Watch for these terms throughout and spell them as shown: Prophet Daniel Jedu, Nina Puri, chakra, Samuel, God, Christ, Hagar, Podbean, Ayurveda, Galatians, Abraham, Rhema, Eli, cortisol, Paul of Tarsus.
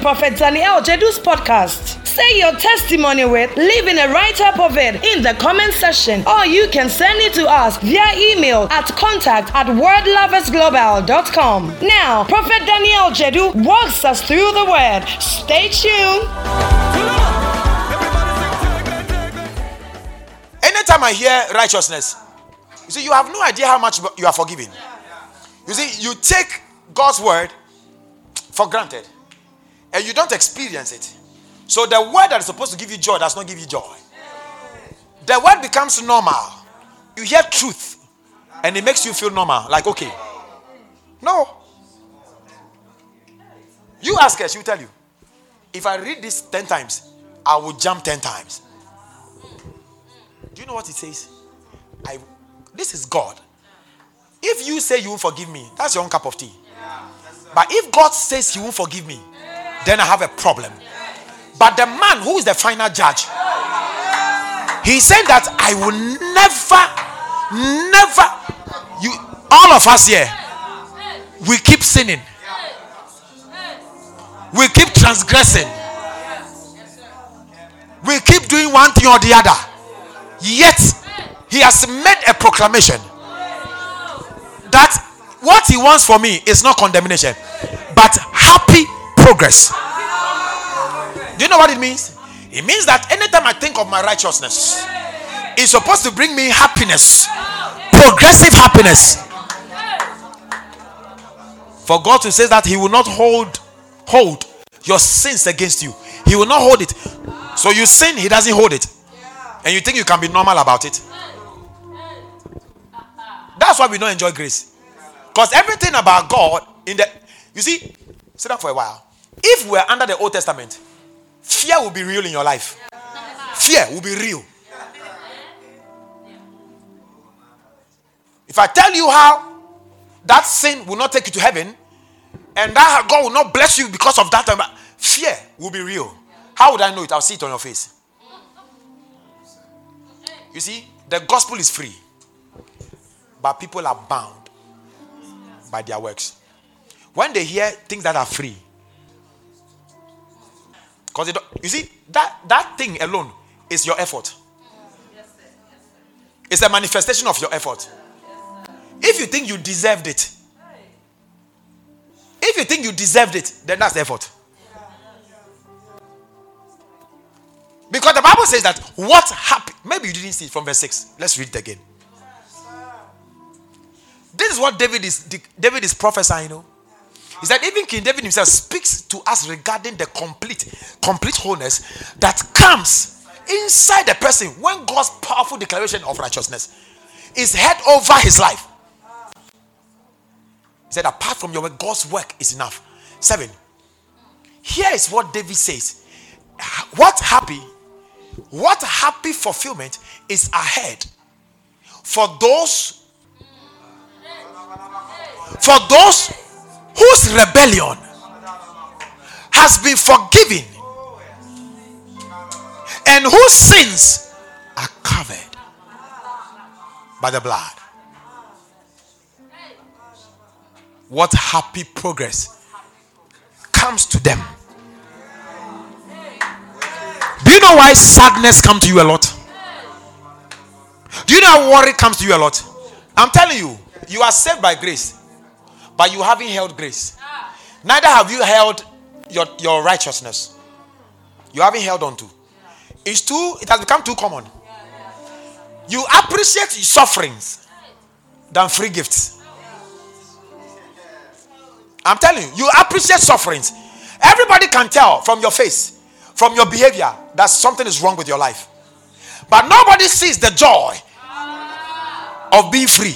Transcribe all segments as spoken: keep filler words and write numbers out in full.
Prophet Daniel Jedu's podcast. Say your testimony with leaving a write-up of it in the comment section, or you can send it to us via email at contact at word lovers global dot com. Now, Prophet Daniel Jedu walks us through the word. Stay tuned. Anytime I hear righteousness, you see, you have no idea how much you are forgiven. You see, you take God's word for granted, and you don't experience it. So the word that is supposed to give you joy does not give you joy. The word becomes normal. You hear truth, and it makes you feel normal. Like, okay. No. You ask her, she will tell you, if I read this ten times, I will jump ten times. Do you know what it says? I. This is God. If you say you will forgive me, that's your own cup of tea. But if God says he will forgive me, then I have a problem. But the man who is the final judge, he said that I will never, never, you, all of us here, we keep sinning. We keep transgressing. We keep doing one thing or the other. Yet, he has made a proclamation that what he wants for me is not condemnation, but happy progress. Do you know what it means? It means that anytime I think of my righteousness, it's supposed to bring me happiness, progressive happiness. For God to say that he will not hold hold your sins against you. He will not hold it. So you sin, he doesn't hold it. And you think you can be normal about it. That's why we don't enjoy grace. Because everything about God in the you see, sit down for a while. If we're under the Old Testament, fear will be real in your life. Fear will be real. If I tell you how that sin will not take you to heaven, and that God will not bless you because of that, fear will be real. How would I know it? I'll see it on your face. You see, the gospel is free, but people are bound by their works. When they hear things that are free, because they don't, you see, that, that thing alone is your effort. Yes, sir. Yes, sir. It's a manifestation of your effort. Yes, sir. If you think you deserved it, hey. if you think you deserved it, then that's the effort. Yeah. Because the Bible says that what happened, maybe you didn't see it from verse six. Let's read it again. Yes, this is what David is, David is prophesying, you know. Is that even King David himself speaks to us regarding the complete, complete wholeness that comes inside the person when God's powerful declaration of righteousness is heard over his life. He said, apart from your work, God's work is enough. Seven. Here is what David says. What happy, what happy fulfillment is ahead for those, for those whose rebellion has been forgiven and whose sins are covered by the blood. What happy progress comes to them. Do you know why sadness comes to you a lot? Do you know how worry comes to you a lot? I'm telling you, you are saved by grace, but you haven't held grace. Neither have you held your, your righteousness. You haven't held on to. It's too, it has become too common. You appreciate your sufferings, than free gifts. I'm telling you, you appreciate sufferings. Everybody can tell from your face, from your behavior, that something is wrong with your life. But nobody sees the joy of being free.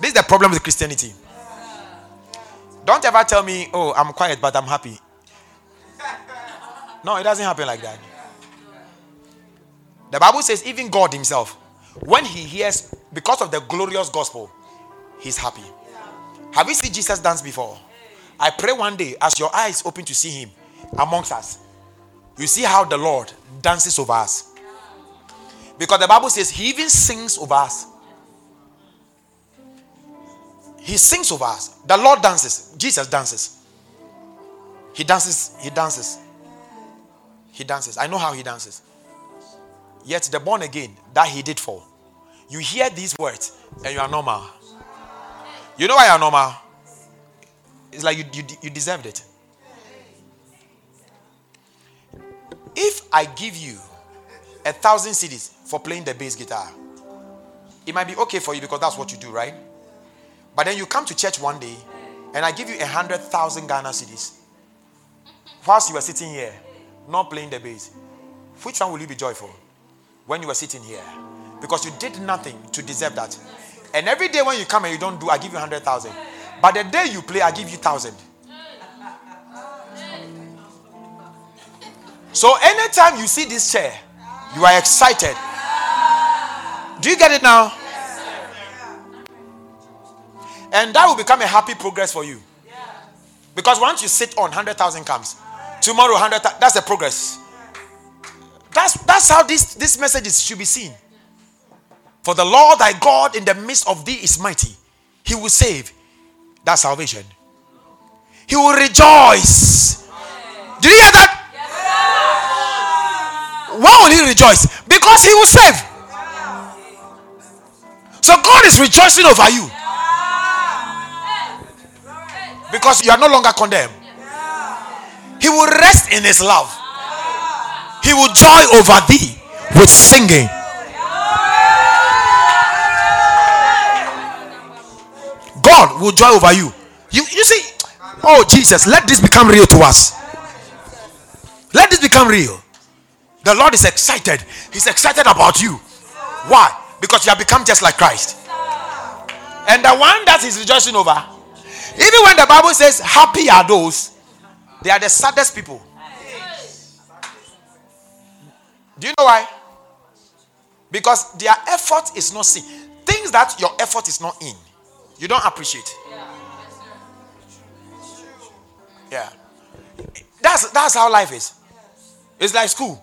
This is the problem with Christianity. Don't ever tell me, oh, I'm quiet, but I'm happy. No, it doesn't happen like that. The Bible says even God himself, when he hears, because of the glorious gospel, he's happy. Have you seen Jesus dance before? I pray one day, as your eyes open to see him amongst us, you see how the Lord dances over us. Because the Bible says he even sings over us. He sings over us. The Lord dances. Jesus dances. He dances. He dances. He dances. I know how he dances. Yet the born again that he did for. You hear these words and you are normal. You know why you are normal? It's like you, you, you deserved it. If I give you a thousand C Ds for playing the bass guitar, it might be okay for you because that's what you do, right? But then you come to church one day and I give you a hundred thousand Ghana C Ds whilst you were sitting here not playing the bass. Which one will you be joyful? When you were sitting here, because you did nothing to deserve that. And every day when you come and you don't do, I give you hundred thousand. But the day you play, I give you thousand. So anytime you see this chair, you are excited. Do you get it now? And that will become a happy progress for you. Because once you sit on, one hundred thousand comes. Tomorrow, one hundred thousand. That's the progress. That's, that's how this, this message is, should be seen. For the Lord thy God in the midst of thee is mighty. He will save. That's salvation. He will rejoice. Did you hear that? Why will he rejoice? Because he will save. So God is rejoicing over you. Because you are no longer condemned. He will rest in his love. He will joy over thee with singing. God will joy over you. You, you see, oh Jesus, let this become real to us. Let this become real. The Lord is excited. He's excited about you. Why? Because you have become just like Christ. And the one that he's rejoicing over, even when the Bible says happy are those, they are the saddest people. Do you know why? Because their effort is not seen. Things that your effort is not in, you don't appreciate. Yeah. That's that's how life is. It's like school.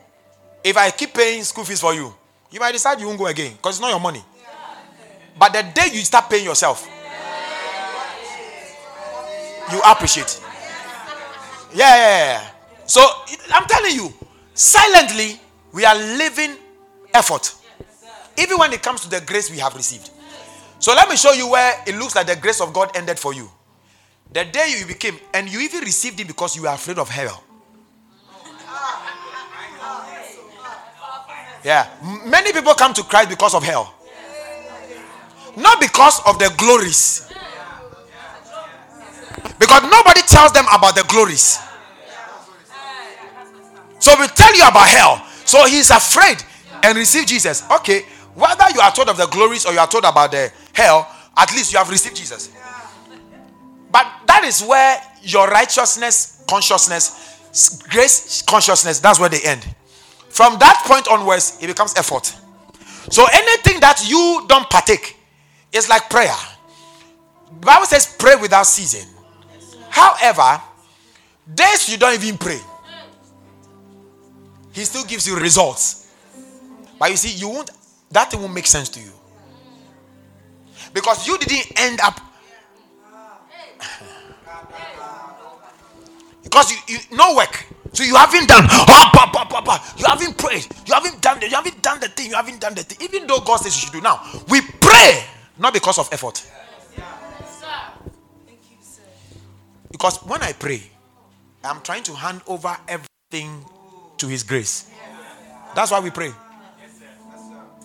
If I keep paying school fees for you, you might decide you won't go again because it's not your money. But the day you start paying yourself, you appreciate. Yeah, yeah, yeah. So I'm telling you, silently we are living effort. Even when it comes to the grace we have received. So let me show you where it looks like the grace of God ended for you. The day you became, and you even received it because you were afraid of hell. Yeah. Many people come to Christ because of hell. Not because of the glories. Because nobody tells them about the glories. So we tell you about hell. So he's afraid and receive Jesus. Okay, whether you are told of the glories or you are told about the hell, at least you have received Jesus. But that is where your righteousness, consciousness, grace consciousness, that's where they end. From that point onwards, it becomes effort. So anything that you don't partake is like prayer. The Bible says pray without ceasing. However, days you don't even pray, he still gives you results. But you see, you won't, that thing won't make sense to you. Because you didn't end up. Because you, you no work. So you haven't done. You haven't prayed. You haven't done the, you haven't done the thing. You haven't done the thing. Even though God says you should do now. We pray not because of effort. Because when I pray, I'm trying to hand over everything to his grace. That's why we pray.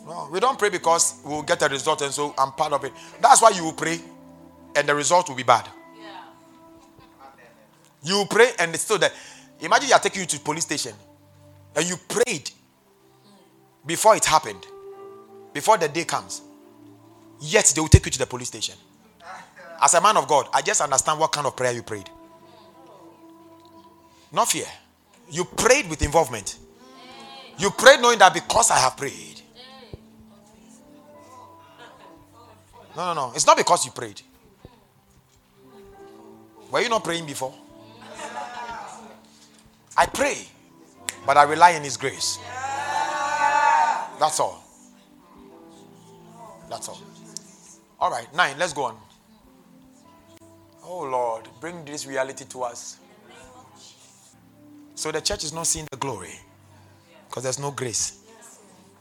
No, we don't pray because we'll get a result and so I'm part of it. That's why you will pray and the result will be bad. Yeah. You pray and it's still there. Imagine you are taking you to the police station and you prayed before it happened, before the day comes. Yet they will take you to the police station. As a man of God, I just understand what kind of prayer you prayed. Not fear. You prayed with involvement. You prayed knowing that because I have prayed. No, no, no. It's not because you prayed. Were you not praying before? I pray, but I rely on His grace. That's all. That's all. All right, nine. Let's go on. Oh, Lord, bring this reality to us. So the church is not seeing the glory because there's no grace.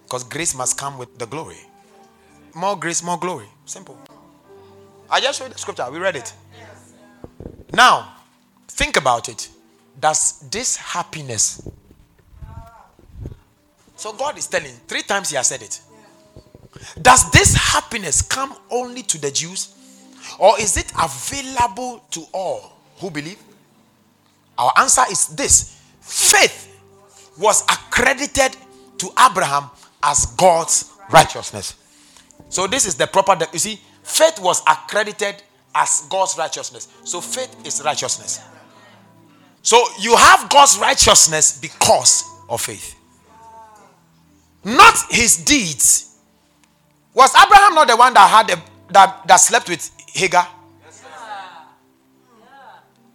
Because grace must come with the glory. More grace, more glory. Simple. I just showed the scripture. We read it. Now, think about it. Does this happiness... So God is telling, three times He has said it. Does this happiness come only to the Jews? Or is it available to all who believe? Our answer is this. Faith was accredited to Abraham as God's righteousness. So this is the proper, you see, faith was accredited as God's righteousness. So faith is righteousness. So you have God's righteousness because of faith. Not his deeds. Was Abraham not the one that had a, that, that slept with Hagar? Yes, yeah.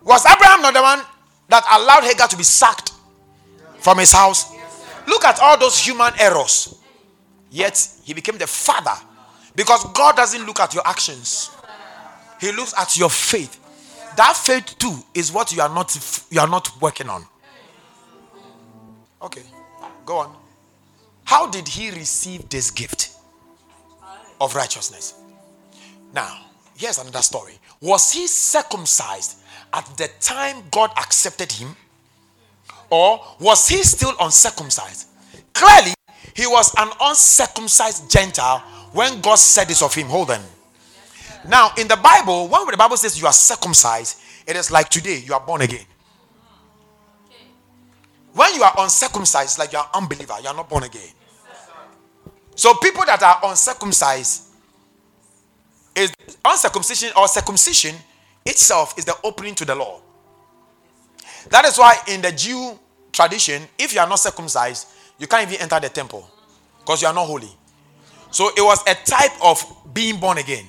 Was Abraham not the one that allowed Hagar to be sacked yeah. from his house? Yes, look at all those human errors. Yet he became the father. Because God doesn't look at your actions. He looks at your faith. That faith too is what you are not you are not working on. Okay, go on. How did he receive this gift of righteousness? Now, here's another story. Was he circumcised at the time God accepted him? Or was he still uncircumcised? Clearly, he was an uncircumcised Gentile when God said this of him. Hold on. Now, in the Bible, when the Bible says you are circumcised, it is like today you are born again. When you are uncircumcised, like you are an unbeliever, you are not born again. So people that are uncircumcised, is uncircumcision or circumcision itself is the opening to the law. That is why in the Jew tradition, if you are not circumcised, you can't even enter the temple because you are not holy. So it was a type of being born again.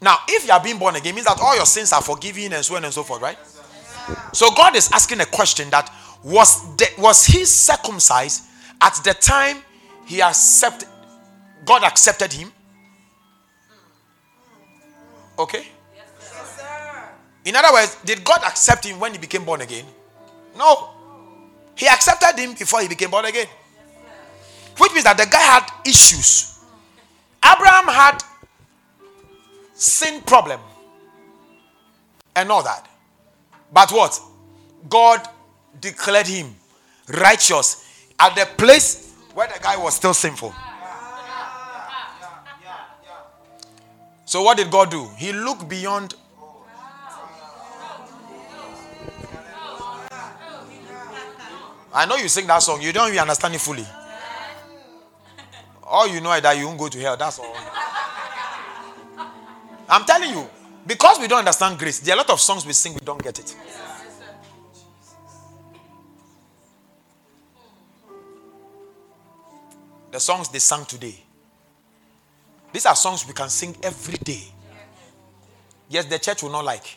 Now, if you are being born again, it means that all your sins are forgiven and so on and so forth, right? So God is asking a question that was the, was he circumcised at the time he accepted God accepted him? Okay? Yes, sir. In other words, did God accept him when he became born again? No. He accepted him before he became born again. Which means that the guy had issues. Abraham had sin problem and all that. But what? God declared him righteous at the place where the guy was still sinful. So what did God do? He looked beyond. I know you sing that song. You don't even understand it fully. All you know is that you won't go to hell. That's all. I'm telling you. Because we don't understand grace, there are a lot of songs we sing, we don't get it. The songs they sang today. These are songs we can sing every day. Yes, the church will not like.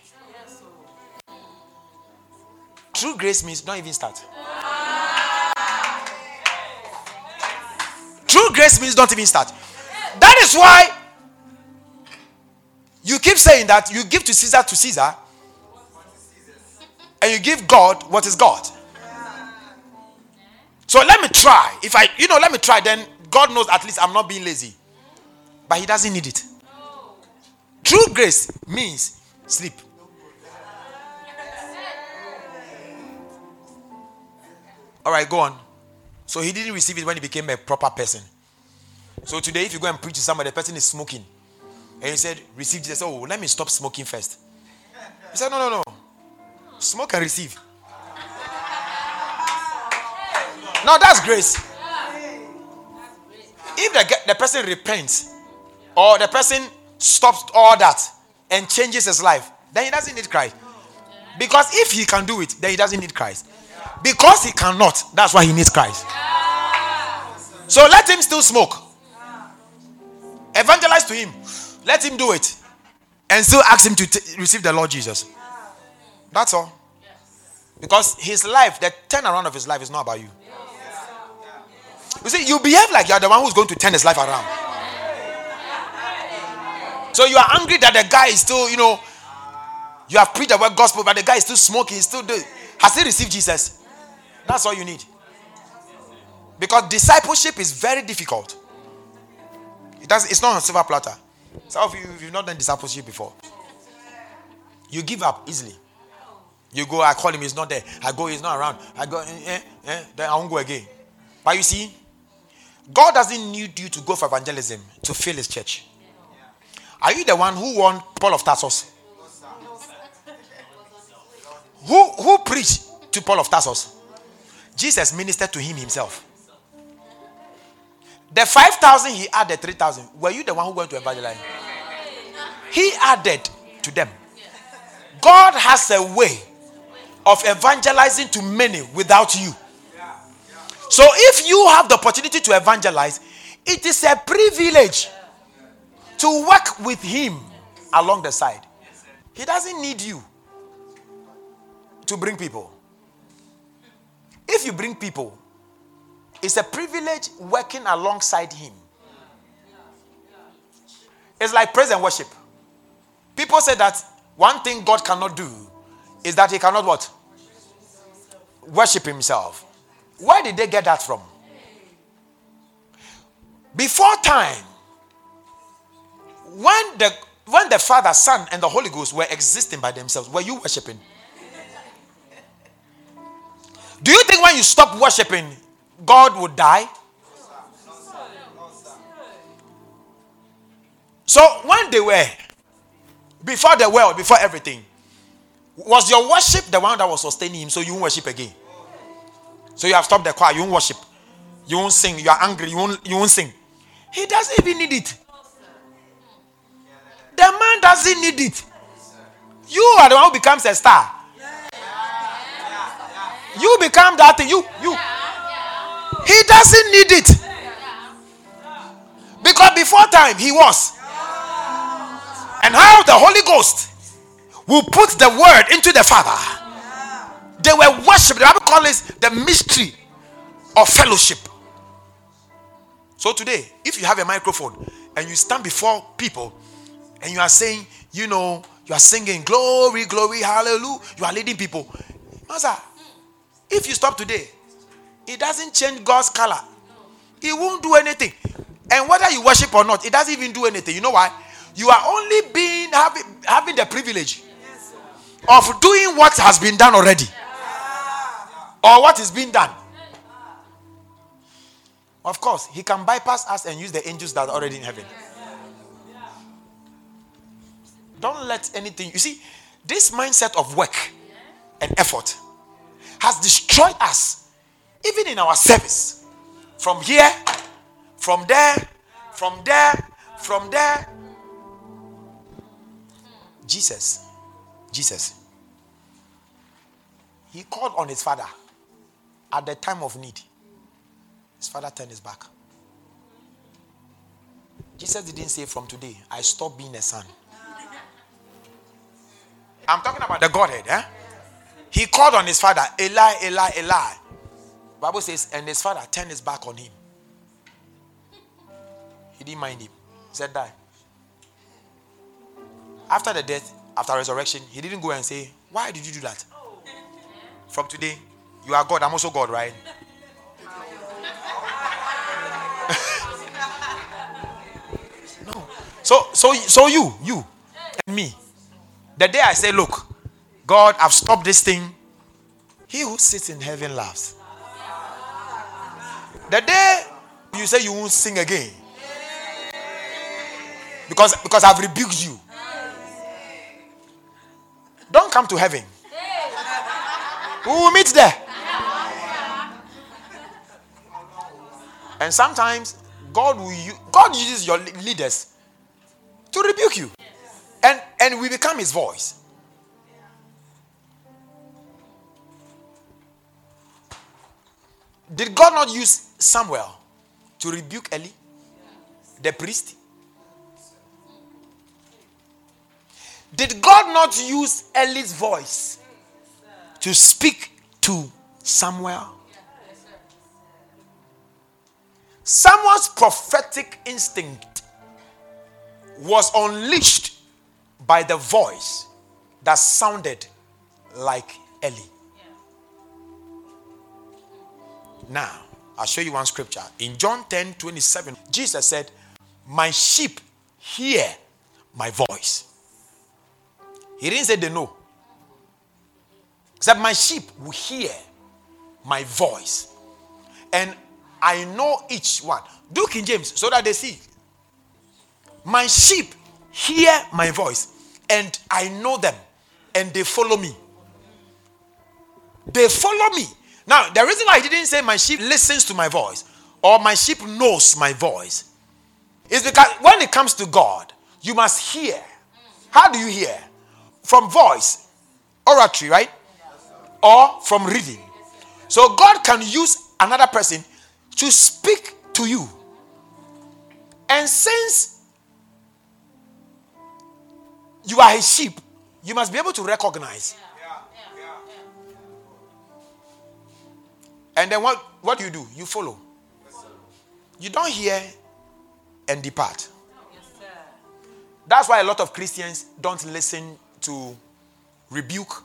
True grace means don't even start. True grace means don't even start. That is why you keep saying that you give to Caesar to Caesar and you give God what is God. So let me try. If I, you know, let me try, then God knows at least I'm not being lazy. But he doesn't need it. True grace means sleep. All right, go on. So he didn't receive it when he became a proper person. So today, if you go and preach to somebody, the person is smoking. And he said, receive Jesus. Oh, let me stop smoking first. He said, no, no, no. Smoke and receive. Now that's grace. If the, the person repents, or the person stops all that and changes his life, then he doesn't need Christ. Because if he can do it, then he doesn't need Christ. Because he cannot, that's why he needs Christ. So let him still smoke. Evangelize to him. Let him do it. And still ask him to t- receive the Lord Jesus. That's all. Because his life, the turnaround of his life is not about you. You see, you behave like you are the one who's going to turn his life around. So you are angry that the guy is still, you know, you have preached the word gospel, but the guy is still smoking, he's still doing. Has he received Jesus? That's all you need. Because discipleship is very difficult. It does, it's not on silver platter. Some of you, you've not done discipleship before. You give up easily. You go, I call him, he's not there. I go, he's not around. I go, eh, eh, then I won't go again. But you see, God doesn't need you to go for evangelism to fill his church. Are you the one who won Paul of Tarsus? Who, who preached to Paul of Tarsus? Jesus ministered to him himself. The five thousand he added, three thousand. Were you the one who went to evangelize? He added to them. God has a way of evangelizing to many without you. So if you have the opportunity to evangelize, it is a privilege to work with him along the side. He doesn't need you to bring people. If you bring people, it's a privilege working alongside him. It's like praise and worship. People say that one thing God cannot do is that he cannot what? Worship himself. Where did they get that from? Before time, when the when the Father, Son, and the Holy Ghost were existing by themselves, were you worshiping? Do you think when you stop worshiping, God would die? So when they were, before the world, before everything, was your worship the one that was sustaining him, so you won't worship again? So you have stopped the choir, you won't worship, you won't sing, you are angry, you won't, you won't sing. He doesn't even need it. The man doesn't need it. You are the one who becomes a star. You become that thing. You, you. He doesn't need it. Because before time, he was. And how the Holy Ghost will put the word into the Father. They were worshipped. The Bible calls it the mystery of fellowship. So today, if you have a microphone and you stand before people and you are saying, you know, you are singing glory, glory, hallelujah, you are leading people. Master, if you stop today, it doesn't change God's color. It won't do anything. And whether you worship or not, it doesn't even do anything. You know why? You are only being having, having the privilege of doing what has been done already. Or what is being done. Of course, he can bypass us and use the angels that are already in heaven. Don't let anything... You see, this mindset of work and effort has destroyed us, even in our service. From here, from there, from there, from there. Jesus, Jesus, he called on his Father at the time of need. His Father turned his back. Jesus didn't say, from today, I stop being a son. I'm talking about the Godhead, eh? He called on his Father, Eli, Eli, Eli. The Bible says, and his Father turned his back on him. He didn't mind him. He said, die. After the death, after resurrection, he didn't go and say, why did you do that? From today, you are God, I'm also God, right? No. So, so, so you, you, and me, the day I say, look, God, I've stopped this thing. He who sits in heaven laughs. The day you say you won't sing again, because because I've rebuked you, don't come to heaven. We will meet there. And sometimes God will use, God uses your leaders to rebuke you, and and we become His voice. Did God not use Samuel to rebuke Eli, the priest? Did God not use Eli's voice to speak to Samuel? Samuel's prophetic instinct was unleashed by the voice that sounded like Eli. Now, I'll show you one scripture. In John ten twenty-seven, Jesus said, "My sheep hear my voice." He didn't say they know. He said, "My sheep will hear my voice. And I know each one." Do King James, so that they see. "My sheep hear my voice, and I know them, and they follow me." They follow me. Now, the reason why he didn't say "my sheep listens to my voice" or "my sheep knows my voice" is because when it comes to God, you must hear. How do you hear? From voice, oratory, right? Or from reading. So God can use another person to speak to you. And since you are His sheep, you must be able to recognize. And then what, what do you do? You follow. Yes, you don't hear and depart. Yes, sir. That's why a lot of Christians don't listen to rebuke,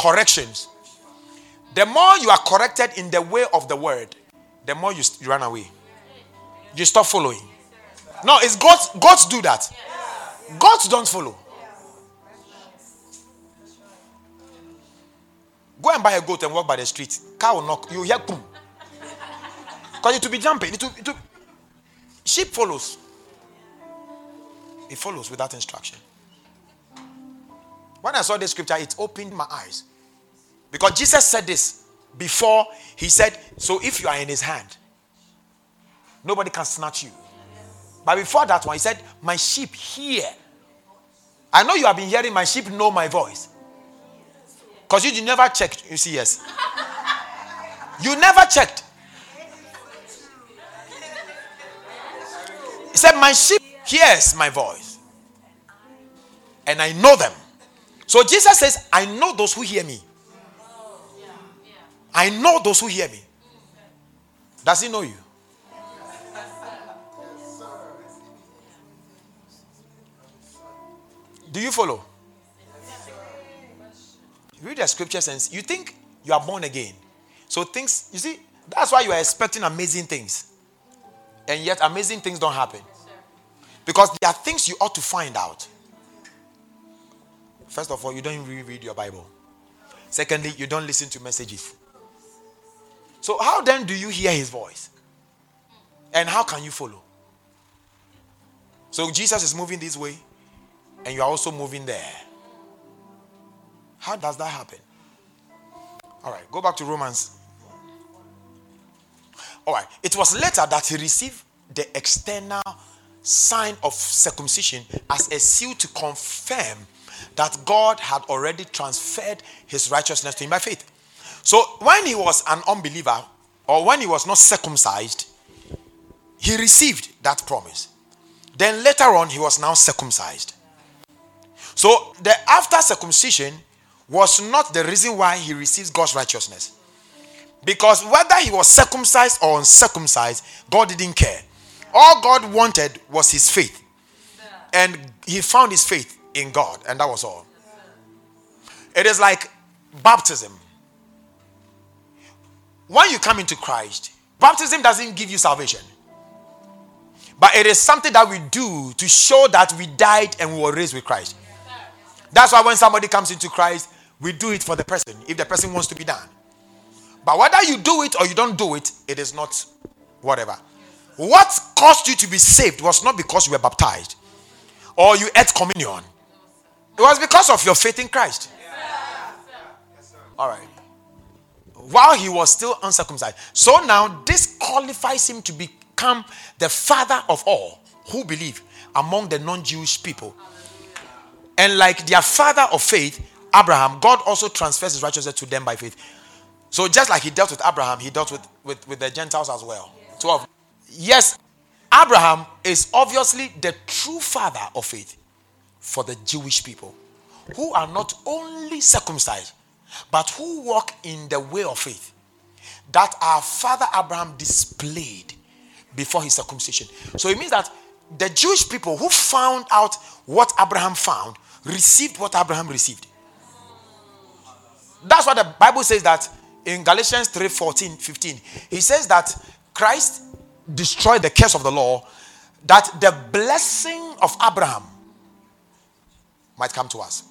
corrections. The more you are corrected in the way of the word, the more you, you run away. You stop following. No, it's goats. Goats do that. Goats don't follow. Go and buy a goat and walk by the street. Cow will knock. You hear boom. Because it will be jumping. It will, it will... Sheep follows. It follows without instruction. When I saw this scripture, it opened my eyes. Because Jesus said this before. He said, so if you are in His hand, nobody can snatch you. But before that one, He said, "My sheep hear." I know you have been hearing, "My sheep know my voice." Because you never checked, you see, yes. You never checked. He said, "My sheep hears my voice. And I know them." So Jesus says, I know those who hear me. I know those who hear me. Does He know you? Do you follow? Read the scriptures and you think you are born again. So things, you see, that's why you are expecting amazing things. And yet amazing things don't happen. Because there are things you ought to find out. First of all, you don't reread your Bible. Secondly, you don't listen to messages. So how then do you hear His voice? And how can you follow? So Jesus is moving this way and you are also moving there. How does that happen? All right, go back to Romans. All right, it was later that he received the external sign of circumcision as a seal to confirm that God had already transferred His righteousness to him by faith. So when he was an unbeliever, or when he was not circumcised, he received that promise. Then later on, he was now circumcised. So the after circumcision was not the reason why he receives God's righteousness. Because whether he was circumcised or uncircumcised, God didn't care. All God wanted was his faith. And he found his faith in God, and that was all. It is like baptism. When you come into Christ, baptism doesn't give you salvation. But it is something that we do to show that we died and we were raised with Christ. That's why when somebody comes into Christ, we do it for the person, if the person wants to be done. But whether you do it or you don't do it, it is not whatever. What caused you to be saved was not because you were baptized or you ate communion. It was because of your faith in Christ. All right. While he was still uncircumcised. So now this qualifies him to become the father of all who believe among the non-Jewish people. And like their father of faith, Abraham, God also transfers his righteousness to them by faith. So just like he dealt with Abraham, he dealt with, with, with the Gentiles as well. twelve. Yes, Abraham is obviously the true father of faith for the Jewish people who are not only circumcised, but who walk in the way of faith that our father Abraham displayed before his circumcision. So it means that the Jewish people who found out what Abraham found received what Abraham received. That's what the Bible says that in Galatians three fourteen fifteen. He says that Christ destroyed the curse of the law, that the blessing of Abraham might come to us.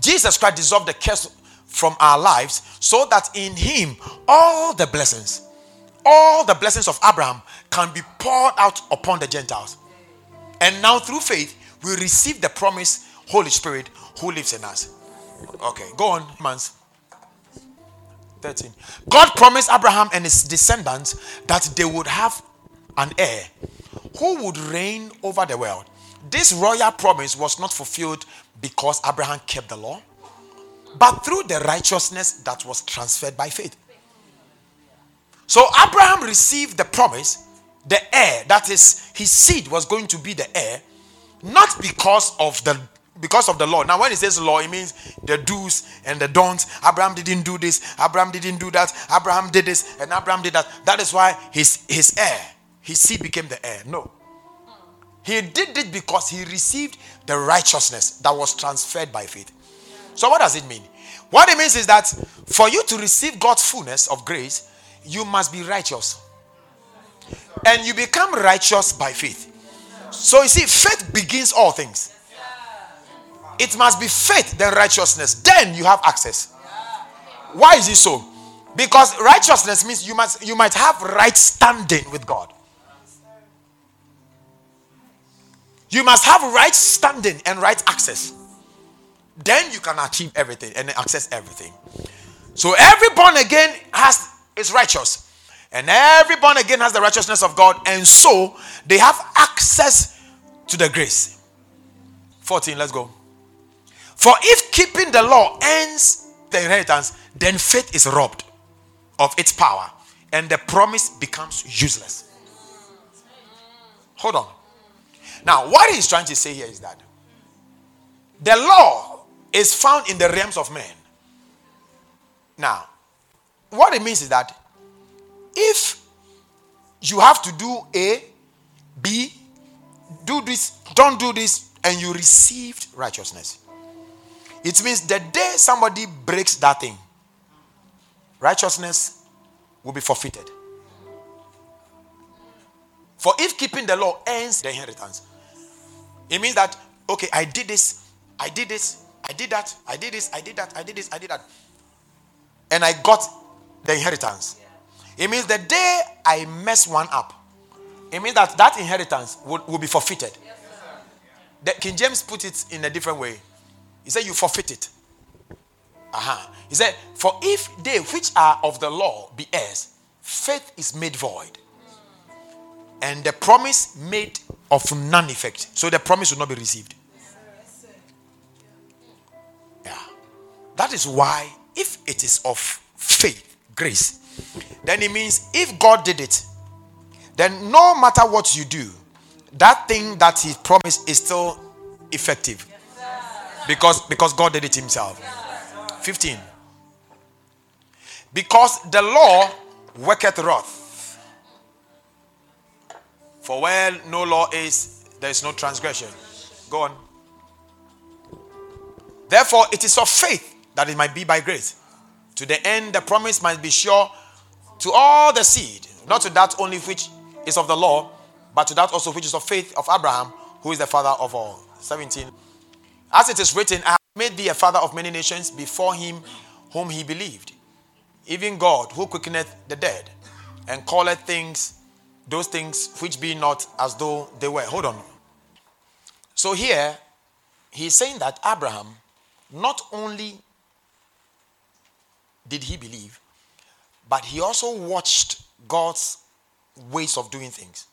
Jesus Christ dissolved the curse from our lives so that in him all the blessings, all the blessings of Abraham can be poured out upon the Gentiles. And now through faith, we receive the promised Holy Spirit who lives in us. Okay, go on, Romans thirteen. God promised Abraham and his descendants that they would have an heir who would reign over the world. This royal promise was not fulfilled because Abraham kept the law, but through the righteousness that was transferred by faith. So Abraham received the promise, the heir, that is, his seed was going to be the heir, not because of the because of the law. Now when it says law, it means the do's and the don'ts. Abraham didn't do this, Abraham didn't do that, Abraham did this, and Abraham did that. That is why his, his heir, his seed became the heir. No. He did it because he received the righteousness that was transferred by faith. So what does it mean? What it means is that for you to receive God's fullness of grace, you must be righteous. And you become righteous by faith. So you see, faith begins all things. It must be faith, then righteousness. Then you have access. Why is it so? Because righteousness means you must you might have right standing with God. You must have right standing and right access. Then you can achieve everything and access everything. So every born again has is righteous. And every born again has the righteousness of God. And so they have access to the grace. fourteen, let's go. For if keeping the law ends the inheritance, then faith is robbed of its power. And the promise becomes useless. Hold on. Now, what he's trying to say here is that the law is found in the realms of men. Now, what it means is that if you have to do A, B, do this, don't do this, and you received righteousness, it means the day somebody breaks that thing, righteousness will be forfeited. For if keeping the law ends the inheritance, it means that, okay, I did this, I did this, I did that, I did this, I did that, I did this, I did that. And I got the inheritance. It means the day I mess one up, it means that that inheritance will, will be forfeited. Yes, the King James put it in a different way. He said, you forfeit it. Uh-huh. He said, for if they which are of the law be heirs, faith is made void. And the promise made of none effect. So the promise will not be received. Yeah. That is why if it is of faith, grace, then it means if God did it, then no matter what you do, that thing that he promised is still effective. Because, because God did it himself. fifteen. Because the law worketh wrath. For where no law is, there is no transgression. Go on. Therefore, it is of faith that it might be by grace. To the end, the promise might be sure to all the seed, not to that only which is of the law, but to that also which is of faith of Abraham, who is the father of all. seventeen. As it is written, I have made thee a father of many nations before him whom he believed, even God, who quickeneth the dead, and calleth things, those things which be not as though they were. Hold on. So here, he's saying that Abraham, not only did he believe, but he also watched God's ways of doing things.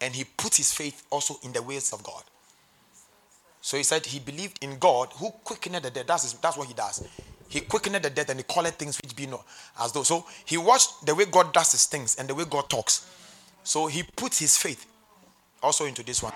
And he put his faith also in the ways of God. So he said he believed in God who quickened the dead. That's, his, that's what he does. He quickened the dead and he called things which be not as though. So he watched the way God does his things and the way God talks. So he put his faith also into this one.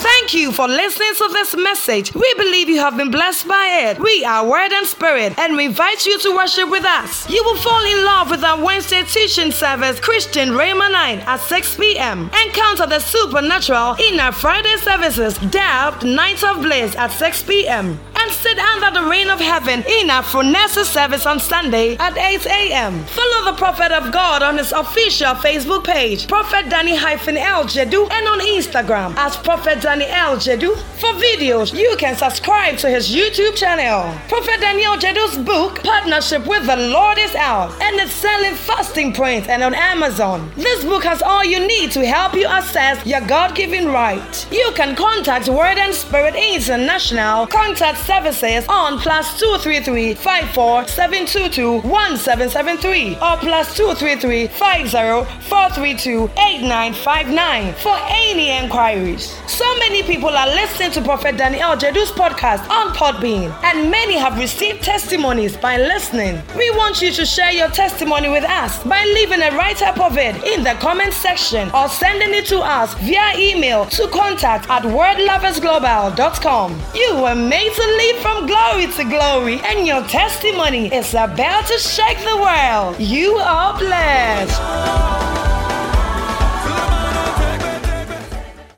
Thank you for listening to this message. We believe you have been blessed by it. We are Word and Spirit, and we invite you to worship with us. You will fall in love with our Wednesday teaching service, Christian Rhema nine at six p.m. Encounter the supernatural in our Friday services, Delft Nights of Bliss at six p.m. And sit under the rain of heaven in our Furnace service on Sunday at eight a.m. Follow the Prophet of God on his official Facebook page, Prophet Daniel Jedu, and on Instagram as Prophet Daniel Jedu. For videos, you can subscribe to his YouTube channel. Prophet Daniel Jedu's book, Partnership with the Lord, is out, and it's selling fasting prints and on Amazon. This book has all you need to help you access your God-given right. You can contact Word and Spirit International Contact Services on plus two three three, five four seven two two, one seven seven three or plus two three three, five zero four three two, eight nine five nine for any inquiries. So many people are listening to Prophet Daniel Jedu's podcast on Podbean, and many have received testimonies by listening. We want you to share your testimony with us by leaving a write-up of it in the comment section or sending it to us via email to contact at word lovers global dot com. You were made to live from glory to glory, and your testimony is about to shake the world. You are blessed.